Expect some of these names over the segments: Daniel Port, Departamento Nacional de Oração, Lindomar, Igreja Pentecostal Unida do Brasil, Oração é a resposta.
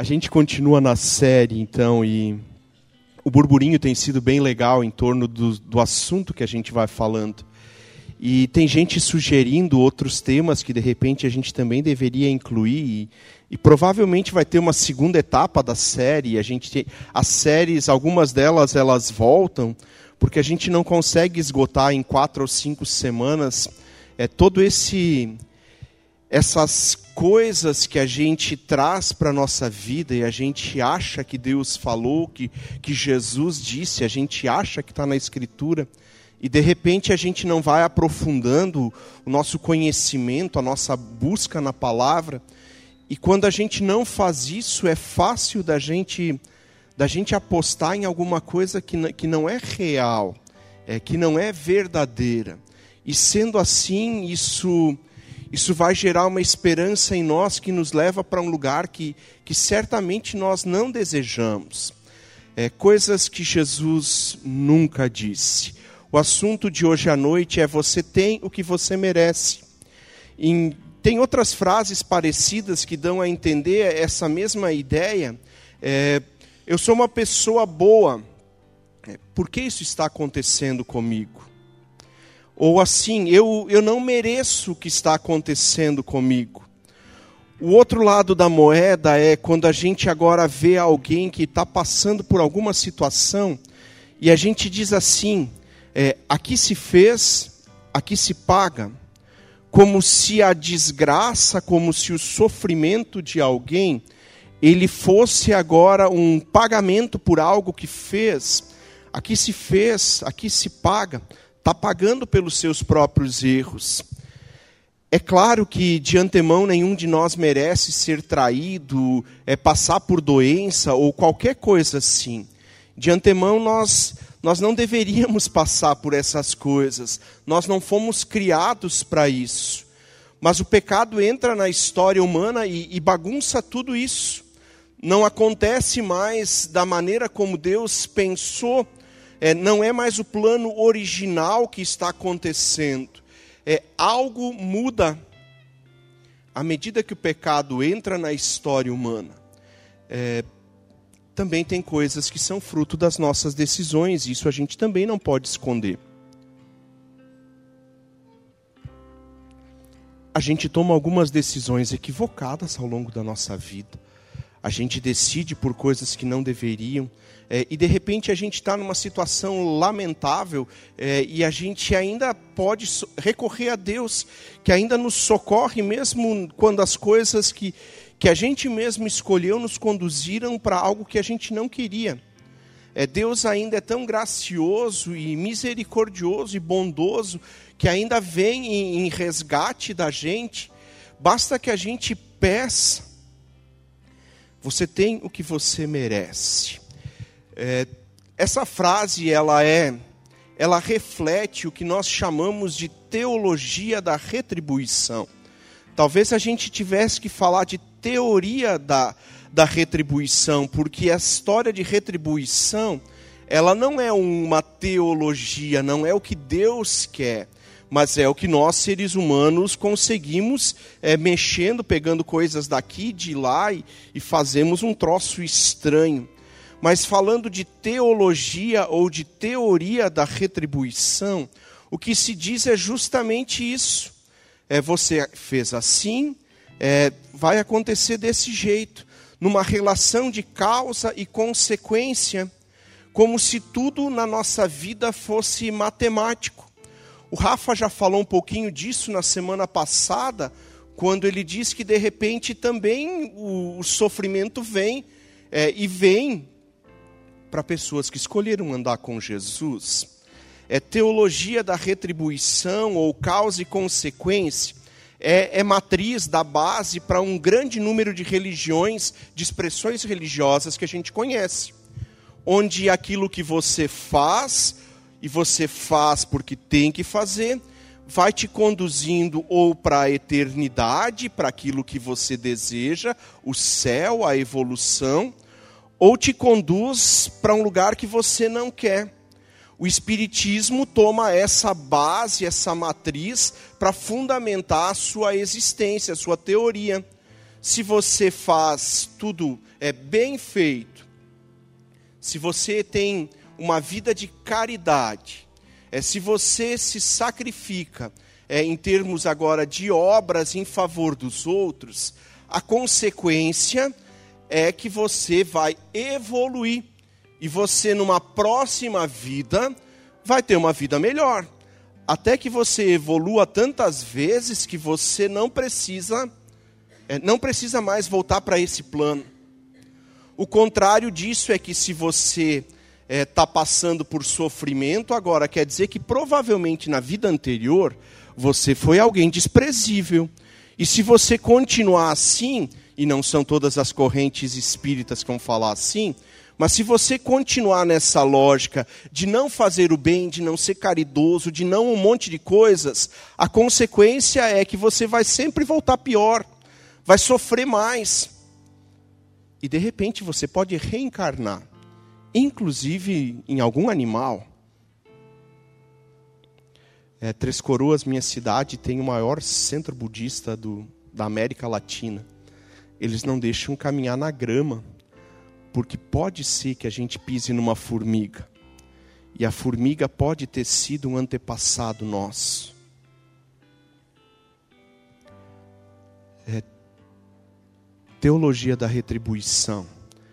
A gente continua na série, então, e o burburinho tem sido bem legal em torno do assunto que a gente vai falando. E tem gente sugerindo outros temas que, de repente, a gente também deveria incluir. E provavelmente vai ter uma segunda etapa da série. A gente tem, as séries, algumas delas, elas voltam, porque a gente não consegue esgotar em 4 ou 5 semanas todo esse... essas coisas que a gente traz para a nossa vida e a gente acha que Deus falou, que Jesus disse, a gente acha que está na Escritura, e de repente a gente não vai aprofundando o nosso conhecimento, a nossa busca na palavra, e quando a gente não faz isso, é fácil da gente apostar em alguma coisa que não é real, que não é verdadeira. E sendo assim, isso vai gerar uma esperança em nós que nos leva para um lugar que certamente nós não desejamos. Coisas que Jesus nunca disse. O assunto de hoje à noite é: você tem o que você merece. E tem outras frases parecidas que dão a entender essa mesma ideia. Eu sou uma pessoa boa. Por que isso está acontecendo comigo? Ou assim, eu não mereço o que está acontecendo comigo. O outro lado da moeda é quando a gente agora vê alguém que está passando por alguma situação e a gente diz assim, aqui se fez, aqui se paga. Como se a desgraça, como se o sofrimento de alguém, ele fosse agora um pagamento por algo que fez. Aqui se fez, aqui se paga. Está pagando pelos seus próprios erros. É claro que, de antemão, nenhum de nós merece ser traído, passar por doença ou qualquer coisa assim. De antemão, nós não deveríamos passar por essas coisas. Nós não fomos criados para isso. Mas o pecado entra na história humana e bagunça tudo isso. Não acontece mais da maneira como Deus pensou. Não é mais o plano original que está acontecendo. Algo muda à medida que o pecado entra na história humana. Também tem coisas que são fruto das nossas decisões. Isso a gente também não pode esconder. A gente toma algumas decisões equivocadas ao longo da nossa vida. A gente decide por coisas que não deveriam. E de repente a gente está numa situação lamentável e a gente ainda pode recorrer a Deus, que ainda nos socorre mesmo quando as coisas que a gente mesmo escolheu nos conduziram para algo que a gente não queria. Deus ainda é tão gracioso e misericordioso e bondoso que ainda vem em resgate da gente. Basta que a gente peça. Você tem o que você merece. Essa frase, ela reflete o que nós chamamos de teologia da retribuição. Talvez a gente tivesse que falar de teoria da retribuição, porque a história de retribuição, ela não é uma teologia, não é o que Deus quer. Mas é o que nós, seres humanos, conseguimos mexendo, pegando coisas daqui, de lá e fazemos um troço estranho. Mas falando de teologia ou de teoria da retribuição, o que se diz é justamente isso. Você fez assim, vai acontecer desse jeito. Numa relação de causa e consequência, como se tudo na nossa vida fosse matemático. O Rafa já falou um pouquinho disso na semana passada, quando ele diz que de repente também o sofrimento vem, e vem para pessoas que escolheram andar com Jesus. Teologia da retribuição ou causa e consequência é matriz da base para um grande número de religiões, de expressões religiosas que a gente conhece, onde aquilo que você faz... e você faz porque tem que fazer, vai te conduzindo ou para a eternidade, para aquilo que você deseja, o céu, a evolução, ou te conduz para um lugar que você não quer. O Espiritismo toma essa base, essa matriz, para fundamentar a sua existência, a sua teoria. se você faz tudo bem feito, se você tem uma vida de caridade, se você se sacrifica em termos agora de obras em favor dos outros, a consequência é que você vai evoluir e você numa próxima vida vai ter uma vida melhor, até que você evolua tantas vezes que você não precisa mais voltar para esse plano. O contrário disso é que se você está passando por sofrimento agora, quer dizer que provavelmente na vida anterior você foi alguém desprezível. E se você continuar assim, e não são todas as correntes espíritas que vão falar assim, mas se você continuar nessa lógica de não fazer o bem, de não ser caridoso, de não um monte de coisas, a consequência é que você vai sempre voltar pior, vai sofrer mais. E de repente você pode reencarnar, inclusive em algum animal. Três Coroas, minha cidade, tem o maior centro budista da América Latina. Eles não deixam caminhar na grama, porque pode ser que a gente pise numa formiga. E a formiga pode ter sido um antepassado nosso. Teologia da retribuição,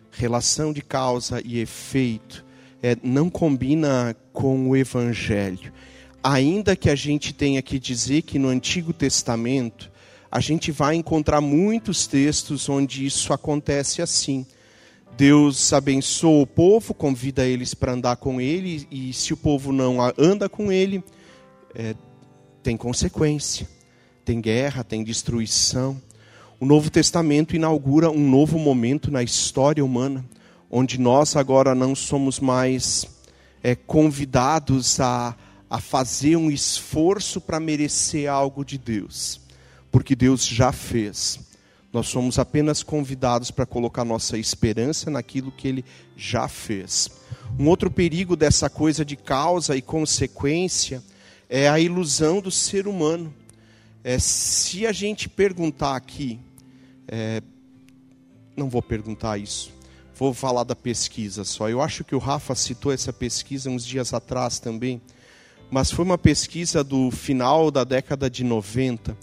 relação de causa e efeito, não combina com o Evangelho. Ainda que a gente tenha que dizer que no Antigo Testamento, a gente vai encontrar muitos textos onde isso acontece assim. Deus abençoa o povo, convida eles para andar com ele, e se o povo não anda com ele, tem consequência. Tem guerra, tem destruição. O Novo Testamento inaugura um novo momento na história humana, onde nós agora não somos mais convidados a fazer um esforço para merecer algo de Deus, porque Deus já fez. Nós somos apenas convidados para colocar nossa esperança naquilo que Ele já fez. Um outro perigo dessa coisa de causa e consequência é a ilusão do ser humano. Se a gente perguntar aqui, não vou perguntar isso, vou falar da pesquisa só. Eu acho que o Rafa citou essa pesquisa uns dias atrás também, mas foi uma pesquisa do final da década de 90,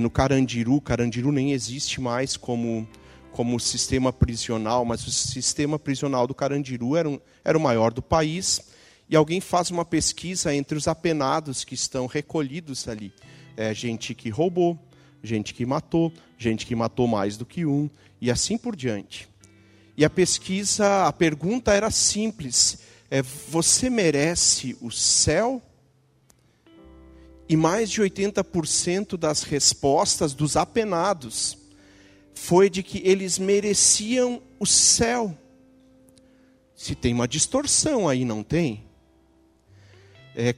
no Carandiru. Carandiru nem existe mais como sistema prisional, mas o sistema prisional do Carandiru era o maior do país, e alguém faz uma pesquisa entre os apenados que estão recolhidos ali. Gente que roubou, gente que matou mais do que um, e assim por diante. E a pergunta era simples. Você merece o céu? E mais de 80% das respostas dos apenados foi de que eles mereciam o céu. Se tem uma distorção aí, não tem?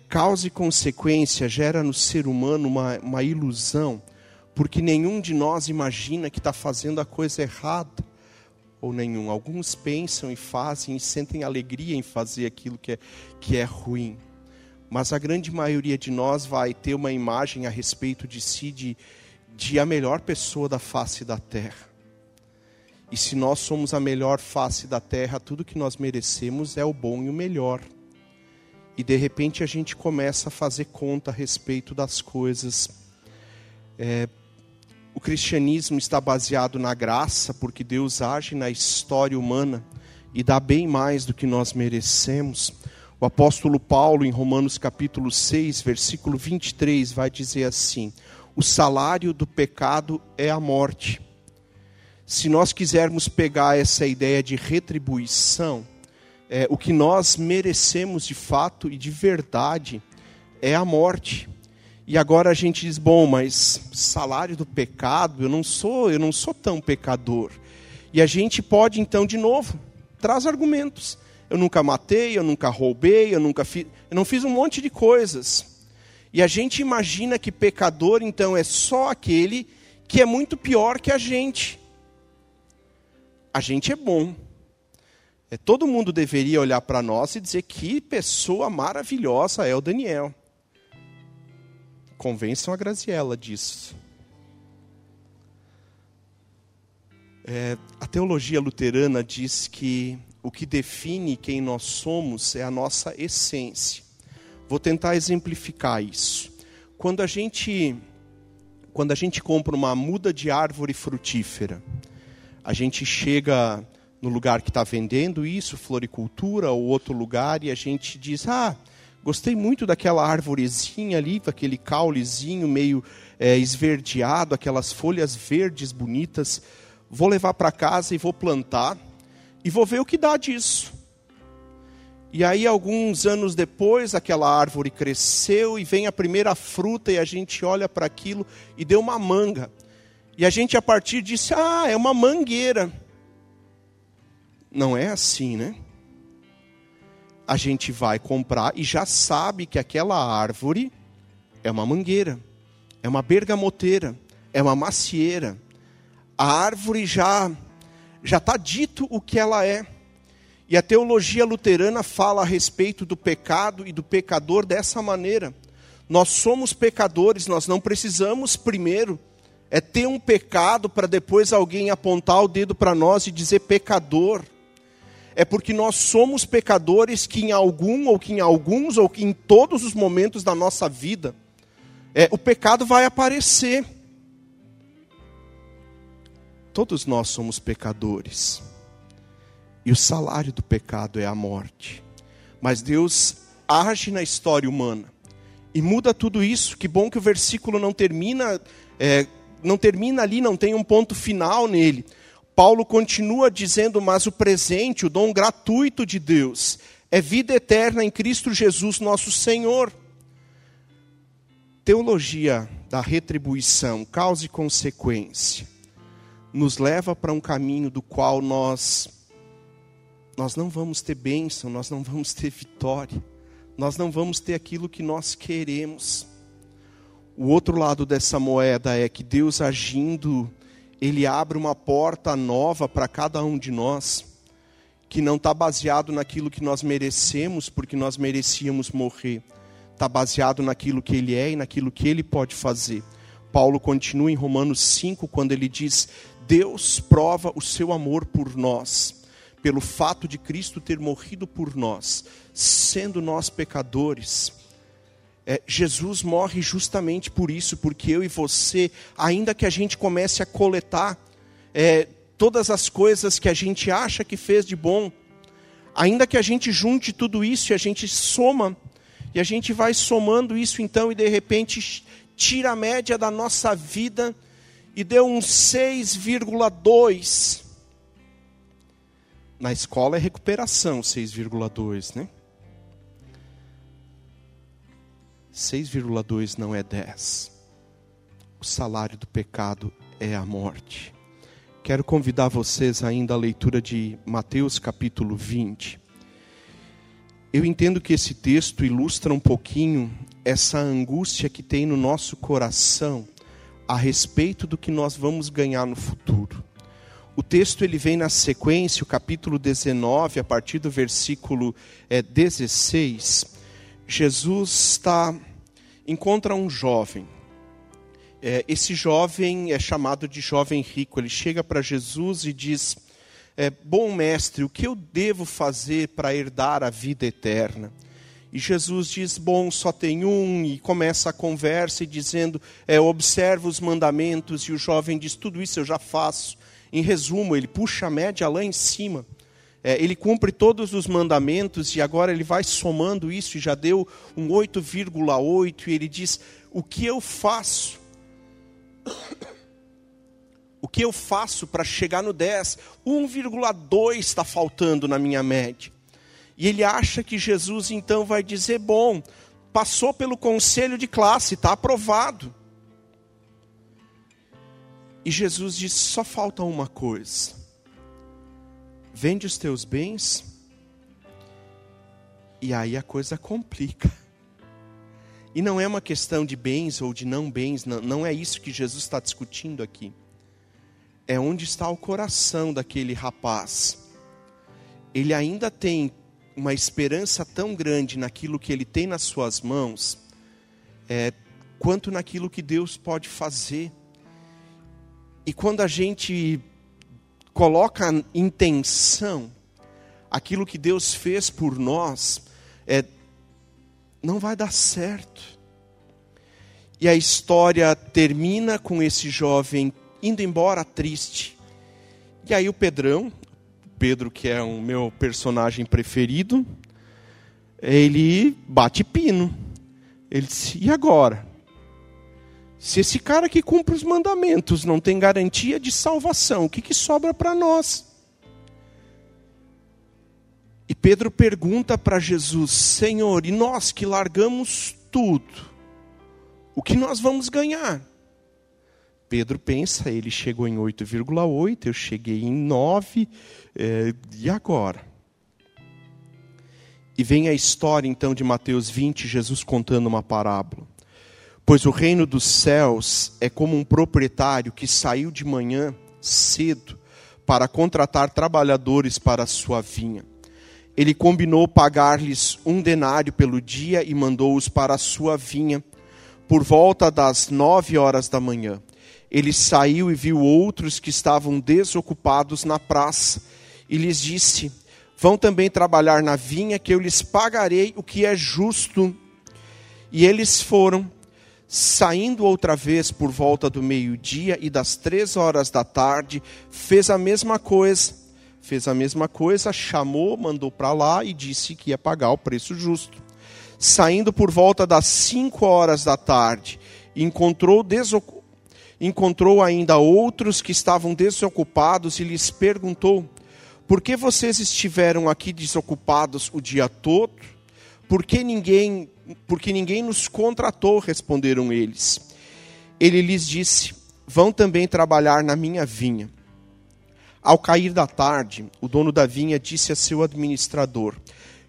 Causa e consequência gera no ser humano uma ilusão, porque nenhum de nós imagina que está fazendo a coisa errada, ou nenhum. Alguns pensam e fazem e sentem alegria em fazer aquilo que é ruim. Mas a grande maioria de nós vai ter uma imagem a respeito de si de a melhor pessoa da face da terra. E se nós somos a melhor face da terra, tudo que nós merecemos é o bom e o melhor. E de repente a gente começa a fazer conta a respeito das coisas. O cristianismo está baseado na graça, porque Deus age na história humana e dá bem mais do que nós merecemos. O apóstolo Paulo, em Romanos capítulo 6, versículo 23, vai dizer assim: o salário do pecado é a morte. Se nós quisermos pegar essa ideia de retribuição, o que nós merecemos de fato e de verdade é a morte. E agora a gente diz, bom, mas salário do pecado, eu não sou tão pecador. E a gente pode então, de novo, traz argumentos. Eu nunca matei, eu nunca roubei, eu não fiz um monte de coisas. E a gente imagina que pecador então é só aquele que é muito pior que a gente. A gente é bom. Todo mundo deveria olhar para nós e dizer que pessoa maravilhosa é o Daniel. Convençam a Graziella disso. A teologia luterana diz que o que define quem nós somos é a nossa essência. Vou tentar exemplificar isso. Quando a gente compra uma muda de árvore frutífera, a gente chega no lugar que está vendendo isso, floricultura ou outro lugar, e a gente diz, gostei muito daquela arvorezinha ali, daquele caulezinho meio esverdeado, aquelas folhas verdes bonitas, vou levar para casa e vou plantar, e vou ver o que dá disso. E aí, alguns anos depois, aquela árvore cresceu e vem a primeira fruta e a gente olha para aquilo e deu uma manga. E a gente, a partir disso, é uma mangueira. Não é assim, né? A gente vai comprar e já sabe que aquela árvore é uma mangueira, é uma bergamoteira, é uma macieira. A árvore já está dito o que ela é. E a teologia luterana fala a respeito do pecado e do pecador dessa maneira. Nós somos pecadores, nós não precisamos primeiro ter um pecado para depois alguém apontar o dedo para nós e dizer pecador. É porque nós somos pecadores que em algum, ou que em alguns, ou que em todos os momentos da nossa vida, o pecado vai aparecer. Todos nós somos pecadores. E o salário do pecado é a morte. Mas Deus age na história humana e muda tudo isso. Que bom que o versículo não termina ali, não tem um ponto final nele. Paulo continua dizendo, mas o presente, o dom gratuito de Deus, é vida eterna em Cristo Jesus nosso Senhor. Teologia da retribuição, causa e consequência, nos leva para um caminho do qual nós não vamos ter bênção, nós não vamos ter vitória, nós não vamos ter aquilo que nós queremos. O outro lado dessa moeda é que Deus agindo, Ele abre uma porta nova para cada um de nós, que não está baseado naquilo que nós merecemos, porque nós merecíamos morrer. Está baseado naquilo que Ele é e naquilo que Ele pode fazer. Paulo continua em Romanos 5, quando ele diz, Deus prova o seu amor por nós, pelo fato de Cristo ter morrido por nós, sendo nós pecadores. Jesus morre justamente por isso, porque eu e você, ainda que a gente comece a coletar todas as coisas que a gente acha que fez de bom, ainda que a gente junte tudo isso e a gente soma, e a gente vai somando isso então, e de repente tira a média da nossa vida e deu um 6,2%. Na escola é recuperação, 6,2, né? 6,2 não é 10. O salário do pecado é a morte. Quero convidar vocês ainda à leitura de Mateus capítulo 20. Eu entendo que esse texto ilustra um pouquinho essa angústia que tem no nosso coração a respeito do que nós vamos ganhar no futuro. O texto ele vem na sequência, o capítulo 19, a partir do versículo 16. Jesus encontra um jovem. Esse jovem é chamado de jovem rico. Ele chega para Jesus e diz, bom mestre, o que eu devo fazer para herdar a vida eterna? E Jesus diz, bom, só tem um, e começa a conversa e dizendo, observa os mandamentos. E o jovem diz, tudo isso eu já faço. Em resumo, ele puxa a média lá em cima. Ele cumpre todos os mandamentos e agora ele vai somando isso e já deu um 8,8. E ele diz, o que eu faço? O que eu faço para chegar no 10? 1,2 está faltando na minha média. E ele acha que Jesus então vai dizer, bom, passou pelo conselho de classe, está aprovado. E Jesus disse, só falta uma coisa. Vende os teus bens. E aí a coisa complica. E não é uma questão de bens ou de não bens. Não é isso que Jesus está discutindo aqui. É onde está o coração daquele rapaz. Ele ainda tem uma esperança tão grande naquilo que ele tem nas suas mãos, quanto naquilo que Deus pode fazer. E quando a gente coloca em tensão aquilo que Deus fez por nós, não vai dar certo. E a história termina com esse jovem indo embora triste. E aí o Pedro, que é o meu personagem preferido, ele bate pino. Ele disse, e agora? Se esse cara que cumpre os mandamentos não tem garantia de salvação, o que sobra para nós? E Pedro pergunta para Jesus, Senhor, e nós que largamos tudo, o que nós vamos ganhar? Pedro pensa, ele chegou em 8,8, eu cheguei em 9, e agora? E vem a história então de Mateus 20, Jesus contando uma parábola. Pois o reino dos céus é como um proprietário que saiu de manhã cedo para contratar trabalhadores para a sua vinha. Ele combinou pagar-lhes 1 denário pelo dia e mandou-os para a sua vinha. Por volta das 9 horas da manhã, ele saiu e viu outros que estavam desocupados na praça e lhes disse, vão também trabalhar na vinha que eu lhes pagarei o que é justo. E eles foram, saindo outra vez por volta do meio-dia e das 3 horas da tarde, fez a mesma coisa, chamou, mandou para lá e disse que ia pagar o preço justo. Saindo por volta das 5 horas da tarde, encontrou ainda outros que estavam desocupados e lhes perguntou, por que vocês estiveram aqui desocupados o dia todo? Porque ninguém nos contratou, responderam eles. Ele lhes disse, vão também trabalhar na minha vinha. Ao cair da tarde, o dono da vinha disse a seu administrador,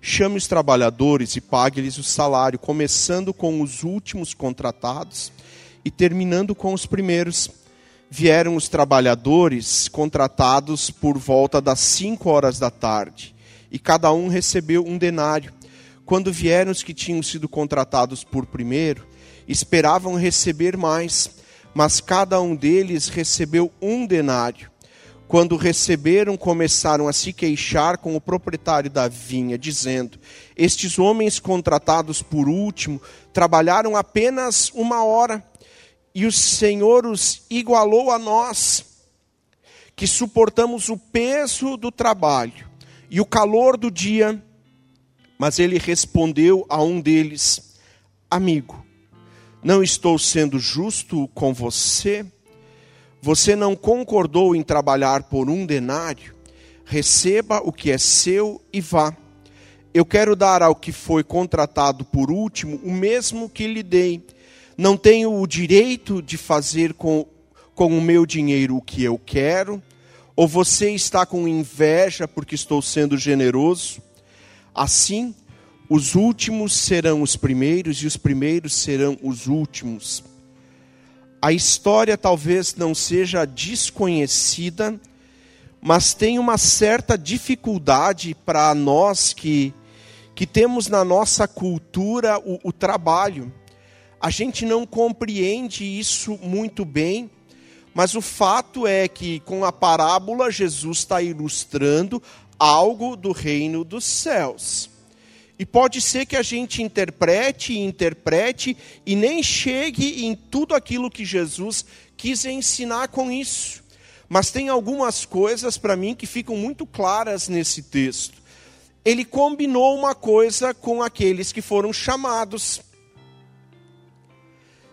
chame os trabalhadores e pague-lhes o salário, começando com os últimos contratados e terminando com os primeiros. Vieram os trabalhadores contratados por volta das 5 horas da tarde, e cada um recebeu 1 denário. Quando vieram os que tinham sido contratados por primeiro, esperavam receber mais, mas cada um deles recebeu 1 denário. Quando receberam, começaram a se queixar com o proprietário da vinha, dizendo, estes homens contratados por último trabalharam apenas 1 hora, e o Senhor os igualou a nós, que suportamos o peso do trabalho e o calor do dia. Mas ele respondeu a um deles, amigo, não estou sendo justo com você? Você não concordou em trabalhar por 1 denário? Receba o que é seu e vá. Eu quero dar ao que foi contratado por último o mesmo que lhe dei. Não tenho o direito de fazer com o meu dinheiro o que eu quero? Ou você está com inveja porque estou sendo generoso? Assim, os últimos serão os primeiros e os primeiros serão os últimos. A história talvez não seja desconhecida, mas tem uma certa dificuldade para nós que temos na nossa cultura o trabalho. A gente não compreende isso muito bem, mas o fato é que com a parábola Jesus está ilustrando algo do reino dos céus. E pode ser que a gente interprete e nem chegue em tudo aquilo que Jesus quis ensinar com isso. Mas tem algumas coisas para mim que ficam muito claras nesse texto. Ele combinou uma coisa com aqueles que foram chamados.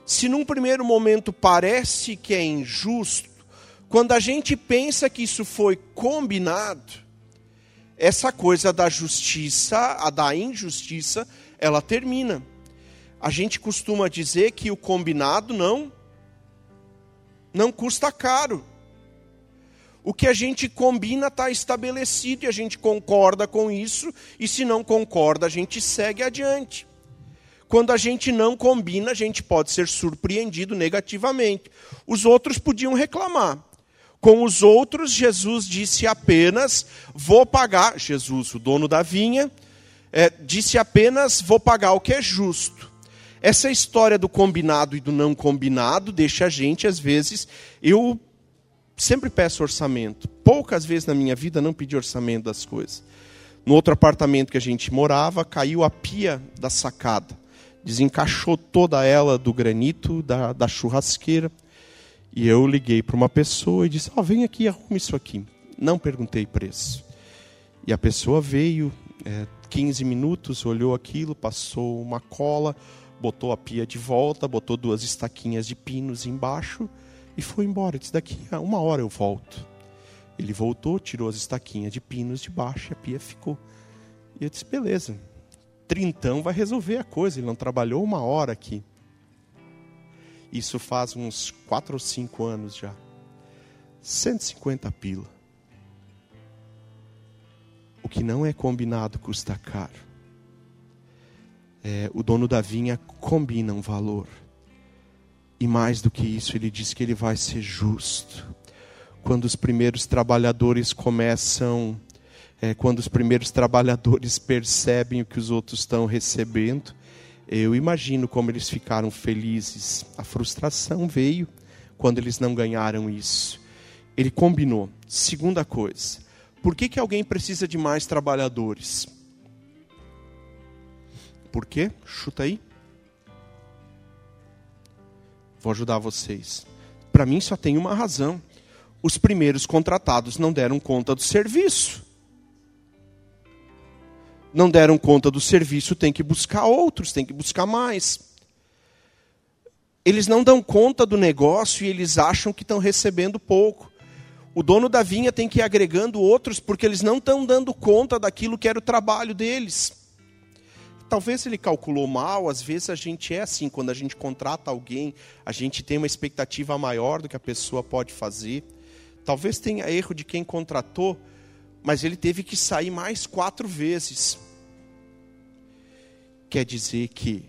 Se num primeiro momento parece que é injusto, quando a gente pensa que isso foi combinado, essa coisa da justiça, a da injustiça, ela termina. A gente costuma dizer que o combinado não custa caro. O que a gente combina está estabelecido e a gente concorda com isso, e se não concorda, a gente segue adiante. Quando a gente não combina, a gente pode ser surpreendido negativamente. Os outros podiam reclamar. Com os outros, Jesus disse apenas, vou pagar, Jesus, o dono da vinha, disse apenas, vou pagar o que é justo. Essa história do combinado e do não combinado deixa a gente, às vezes, eu sempre peço orçamento. Poucas vezes na minha vida não pedi orçamento das coisas. No outro apartamento que a gente morava, caiu a pia da sacada. Desencaixou toda ela do granito, da churrasqueira. E eu liguei para uma pessoa e disse, vem aqui e arruma isso aqui. Não perguntei preço. E a pessoa veio, 15 minutos, olhou aquilo, passou uma cola, botou a pia de volta, botou 2 estaquinhas de pinos embaixo e foi embora. Eu disse, daqui a 1 hora eu volto. Ele voltou, tirou as estaquinhas de pinos de baixo e a pia ficou. E eu disse, beleza, trintão vai resolver a coisa, ele não trabalhou 1 hora aqui. Isso faz uns 4 ou 5 anos já. 150 pila. O que não é combinado custa caro. O dono da vinha combina um valor. E mais do que isso, ele diz que ele vai ser justo. Quando os primeiros trabalhadores começam... quando os primeiros trabalhadores percebem o que os outros estão recebendo... Eu imagino como eles ficaram felizes. A frustração veio quando eles não ganharam isso. Ele combinou. Segunda coisa. Por que alguém precisa de mais trabalhadores? Por quê? Chuta aí. Vou ajudar vocês. Para mim só tem uma razão. Os primeiros contratados não deram conta do serviço. Não deram conta do serviço, tem que buscar outros, tem que buscar mais. Eles não dão conta do negócio e eles acham que estão recebendo pouco. O dono da vinha tem que ir agregando outros porque eles não estão dando conta daquilo que era o trabalho deles. Talvez ele calculou mal, às vezes a gente é assim, quando a gente contrata alguém, a gente tem uma expectativa maior do que a pessoa pode fazer. Talvez tenha erro de quem contratou, mas ele teve que sair mais 4 vezes. Quer dizer que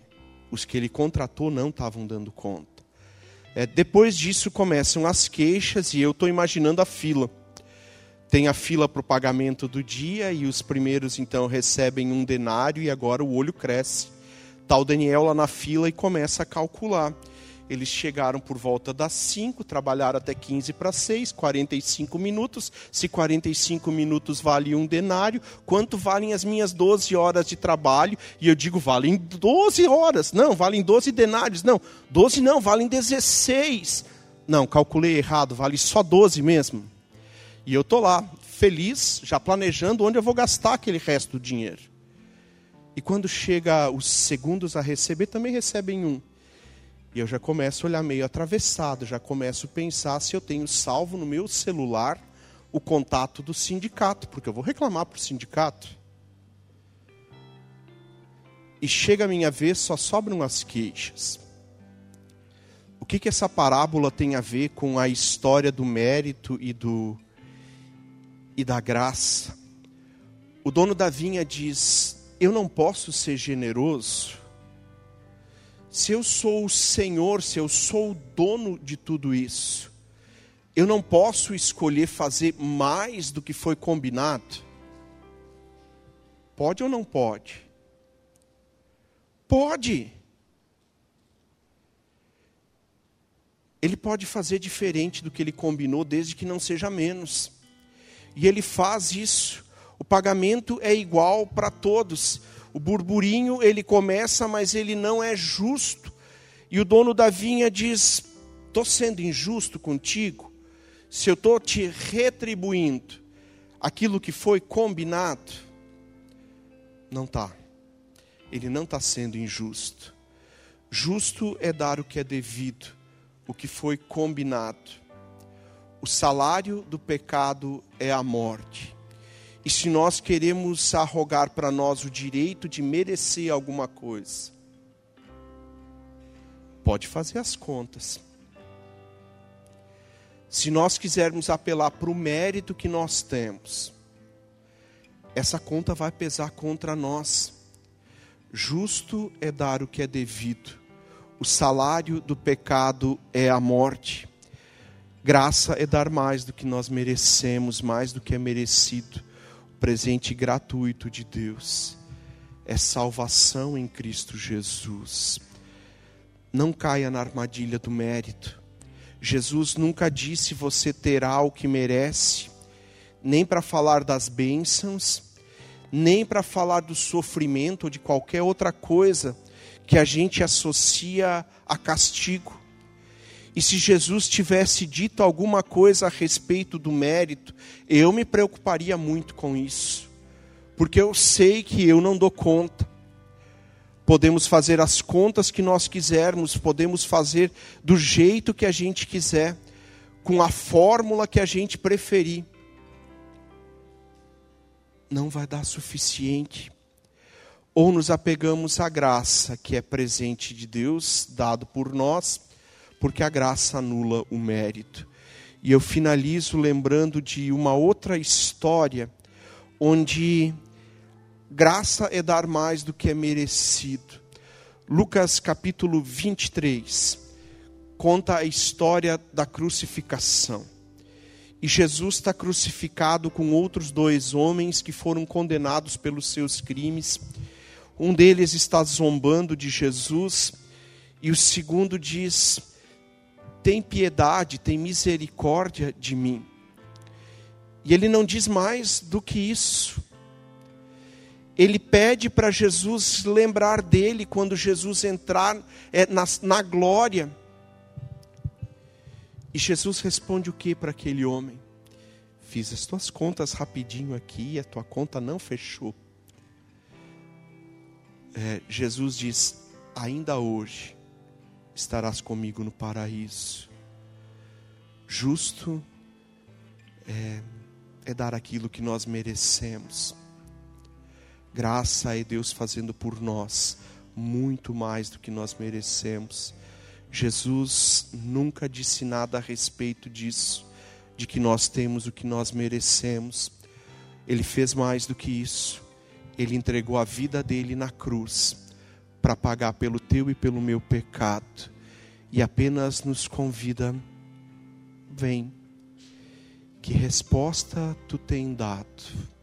os que ele contratou não estavam dando conta. Depois disso começam as queixas e eu estou imaginando a fila. Tem a fila para o pagamento do dia e os primeiros então recebem 1 denário e agora o olho cresce. Está o Daniel lá na fila e começa a calcular. Eles chegaram por volta das 5, trabalharam até 15 para 6, 45 minutos. Se 45 minutos vale 1 denário, quanto valem as minhas 12 horas de trabalho? E eu digo, valem 12 horas. Não, valem 12 denários. Não, 12 não, valem 16. Não, calculei errado, vale só 12 mesmo. E eu estou lá, feliz, já planejando onde eu vou gastar aquele resto do dinheiro. E quando chega os segundos a receber, também recebem 1. E eu já começo a olhar meio atravessado, já começo a pensar se eu tenho salvo no meu celular o contato do sindicato, porque eu vou reclamar para o sindicato. E chega a minha vez, só sobram as queixas. O que essa parábola tem a ver com a história do mérito e da graça? O dono da vinha diz, eu não posso ser generoso. Se eu sou o Senhor, se eu sou o dono de tudo isso, eu não posso escolher fazer mais do que foi combinado? Pode ou não pode? Pode. Ele pode fazer diferente do que ele combinou, desde que não seja menos. E ele faz isso. O pagamento é igual para todos. O burburinho, ele começa, mas ele não é justo. E o dono da vinha diz, estou sendo injusto contigo, se eu estou te retribuindo aquilo que foi combinado. Não está. Ele não está sendo injusto. Justo é dar o que é devido, o que foi combinado. O salário do pecado é a morte. E se nós queremos arrogar para nós o direito de merecer alguma coisa, pode fazer as contas. Se nós quisermos apelar para o mérito que nós temos, essa conta vai pesar contra nós. Justo é dar o que é devido. O salário do pecado é a morte. Graça é dar mais do que nós merecemos, mais do que é merecido. Presente gratuito de Deus é salvação em Cristo Jesus. Não caia na armadilha do mérito. Jesus nunca disse você terá o que merece, nem para falar das bênçãos, nem para falar do sofrimento ou de qualquer outra coisa que a gente associa a castigo. E se Jesus tivesse dito alguma coisa a respeito do mérito, eu me preocuparia muito com isso, porque eu sei que eu não dou conta. Podemos fazer as contas que nós quisermos, podemos fazer do jeito que a gente quiser, com a fórmula que a gente preferir. Não vai dar suficiente. Ou nos apegamos à graça, que é presente de Deus, dado por nós, porque a graça anula o mérito. E eu finalizo lembrando de uma outra história, onde graça é dar mais do que é merecido. Lucas capítulo 23, conta a história da crucificação. E Jesus está crucificado com outros dois homens que foram condenados pelos seus crimes. Um deles está zombando de Jesus e o segundo diz: tem piedade, tem misericórdia de mim. E ele não diz mais do que isso. Ele pede para Jesus lembrar dele quando Jesus entrar na glória. E Jesus responde o que para aquele homem? Fiz as tuas contas rapidinho aqui e a tua conta não fechou. Jesus diz, ainda hoje estarás comigo no paraíso. Justo é dar aquilo que nós merecemos. Graça é Deus fazendo por nós muito mais do que nós merecemos. Jesus nunca disse nada a respeito disso, de que nós temos o que nós merecemos. Ele fez mais do que isso. Ele entregou a vida dele na cruz para pagar pelo teu e pelo meu pecado. E apenas nos convida, vem. Que resposta tu tem dado?